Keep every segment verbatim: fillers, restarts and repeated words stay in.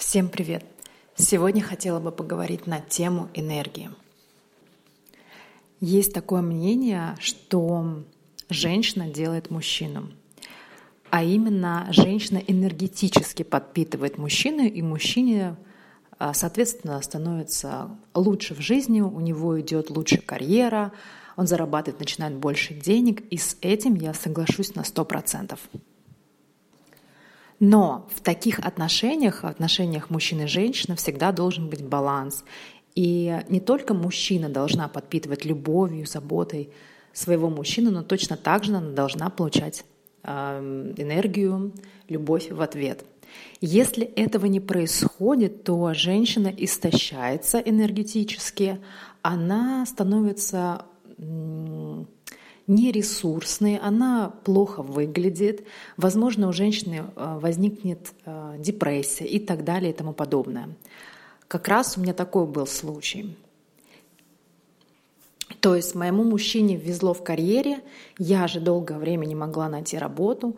Всем привет! Сегодня хотела бы поговорить на тему энергии. Есть такое мнение, что женщина делает мужчину, а именно женщина энергетически подпитывает мужчину, и мужчине, соответственно, становится лучше в жизни, у него идет лучше карьера, он зарабатывает, начинает больше денег, и с этим я соглашусь на сто процентов. Но в таких отношениях, в отношениях мужчины и женщины, всегда должен быть баланс. И не только мужчина должна подпитывать любовью, заботой своего мужчину, но точно так же она должна получать э, энергию, любовь в ответ. Если этого не происходит, то женщина истощается энергетически, она становится Э, нересурсной, она плохо выглядит, возможно, у женщины возникнет депрессия и так далее и тому подобное. Как раз у меня такой был случай. То есть моему мужчине везло в карьере, я же долгое время не могла найти работу,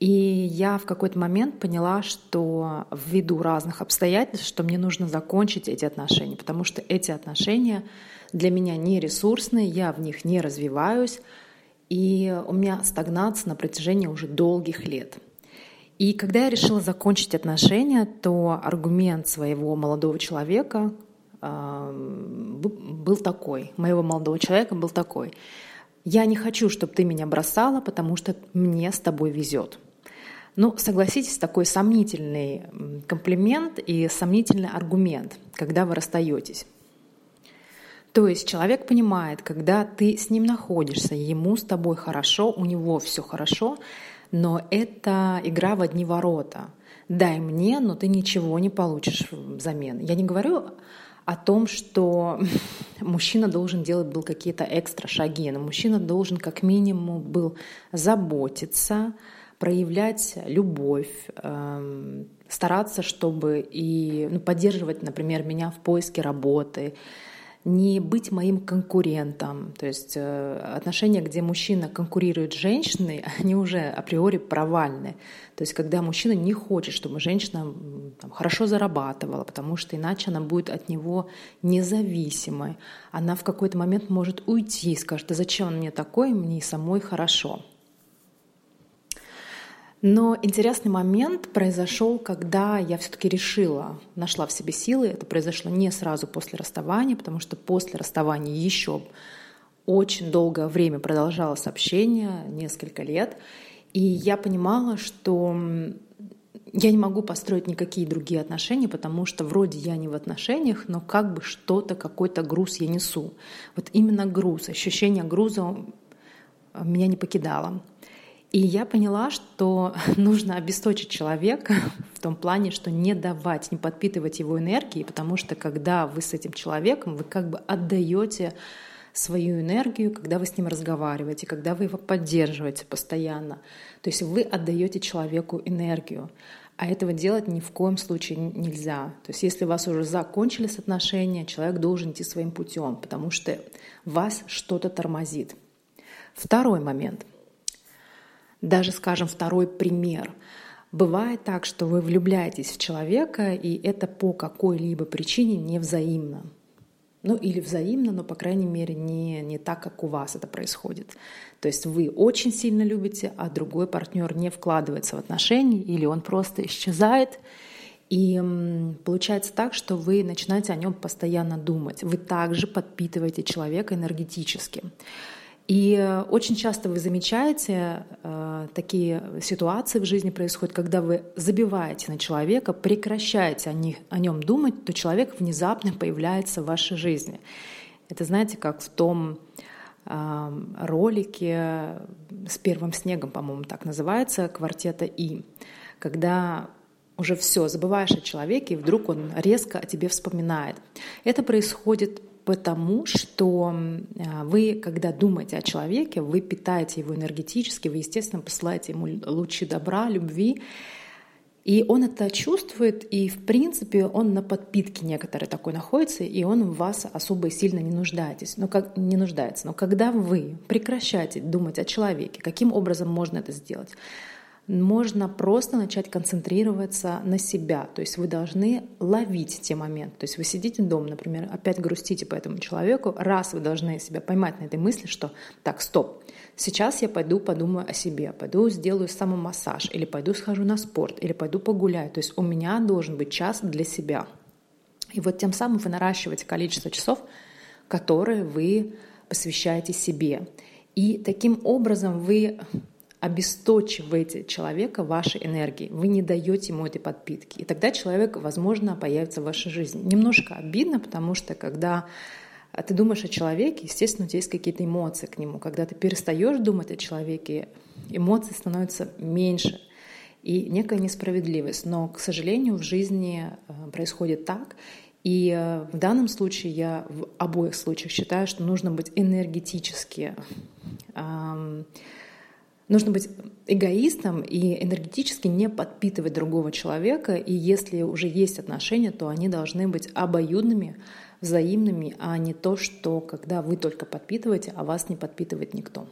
и я в какой-то момент поняла, что ввиду разных обстоятельств, что мне нужно закончить эти отношения, потому что эти отношения для меня не ресурсные, я в них не развиваюсь, и у меня стагнация на протяжении уже долгих лет. И когда я решила закончить отношения, то аргумент своего молодого человека э, был такой, моего молодого человека был такой: «Я не хочу, чтобы ты меня бросала, потому что мне с тобой везет». Ну, согласитесь, такой сомнительный комплимент и сомнительный аргумент, когда вы расстаетесь. То есть человек понимает, когда ты с ним находишься, ему с тобой хорошо, у него все хорошо, но это игра в одни ворота. Дай мне, но ты ничего не получишь взамен. Я не говорю о том, что мужчина должен делать был какие-то экстра шаги, но мужчина должен как минимум был заботиться, проявлять любовь, эм, стараться, чтобы и ну, поддерживать, например, меня в поиске работы, не быть моим конкурентом. То есть отношения, где мужчина конкурирует с женщиной, они уже априори провальны. То есть когда мужчина не хочет, чтобы женщина там хорошо зарабатывала, потому что иначе она будет от него независимой. Она в какой-то момент может уйти и скажет: «Да зачем он мне такой, мне и самой хорошо». Но интересный момент произошел, когда я все-таки решила, нашла в себе силы. Это произошло не сразу после расставания, потому что после расставания еще очень долгое время продолжалось общение, несколько лет. И я понимала, что я не могу построить никакие другие отношения, потому что вроде я не в отношениях, но как бы что-то, какой-то груз я несу. Вот именно груз, ощущение груза меня не покидало. И я поняла, что нужно обесточить человека в том плане, что не давать, не подпитывать его энергией, потому что когда вы с этим человеком, вы как бы отдаете свою энергию, когда вы с ним разговариваете, когда вы его поддерживаете постоянно. То есть вы отдаете человеку энергию, а этого делать ни в коем случае нельзя. То есть если у вас уже закончились отношения, человек должен идти своим путем, потому что вас что-то тормозит. Второй момент. Даже, скажем, второй пример. Бывает так, что вы влюбляетесь в человека, и это по какой-либо причине не взаимно. Ну или взаимно, но, по крайней мере, не, не так, как у вас это происходит. То есть вы очень сильно любите, а другой партнер не вкладывается в отношения, или он просто исчезает. И получается так, что вы начинаете о нем постоянно думать. Вы также подпитываете человека энергетически. И очень часто вы замечаете, э, такие ситуации в жизни происходят, когда вы забиваете на человека, прекращаете о, них, о нем думать, то человек внезапно появляется в вашей жизни. Это, знаете, как в том э, ролике «С первым снегом», по-моему, так называется, квартета «И», когда уже все, забываешь о человеке, и вдруг он резко о тебе вспоминает. Это происходит потому что вы, когда думаете о человеке, вы питаете его энергетически, вы, естественно, посылаете ему лучи добра, любви. И он это чувствует, и, в принципе, он на подпитке некоторой такой находится, и он в вас особо и сильно не нуждается. Но, как, не нуждается. Но когда вы прекращаете думать о человеке, каким образом можно это сделать? можно просто начать концентрироваться на себя. То есть вы должны ловить те моменты. То есть вы сидите дома, например, опять грустите по этому человеку, раз вы должны себя поймать на этой мысли, что так, стоп, сейчас я пойду подумаю о себе, пойду сделаю самомассаж, или пойду схожу на спорт, или пойду погуляю. То есть у меня должен быть час для себя. И вот тем самым вы наращиваете количество часов, которые вы посвящаете себе. И таким образом вы обесточиваете человека вашей энергией, вы не даете ему этой подпитки. И тогда человек, возможно, появится в вашей жизни. Немножко обидно, потому что когда ты думаешь о человеке, естественно, у тебя есть какие-то эмоции к нему. Когда ты перестаешь думать о человеке, эмоций становится меньше. И некая несправедливость. Но, к сожалению, в жизни происходит так. И в данном случае я в обоих случаях считаю, что нужно быть энергетически... Нужно быть эгоистом и энергетически не подпитывать другого человека. И если уже есть отношения, то они должны быть обоюдными, взаимными, а не то, что когда вы только подпитываете, а вас не подпитывает никто.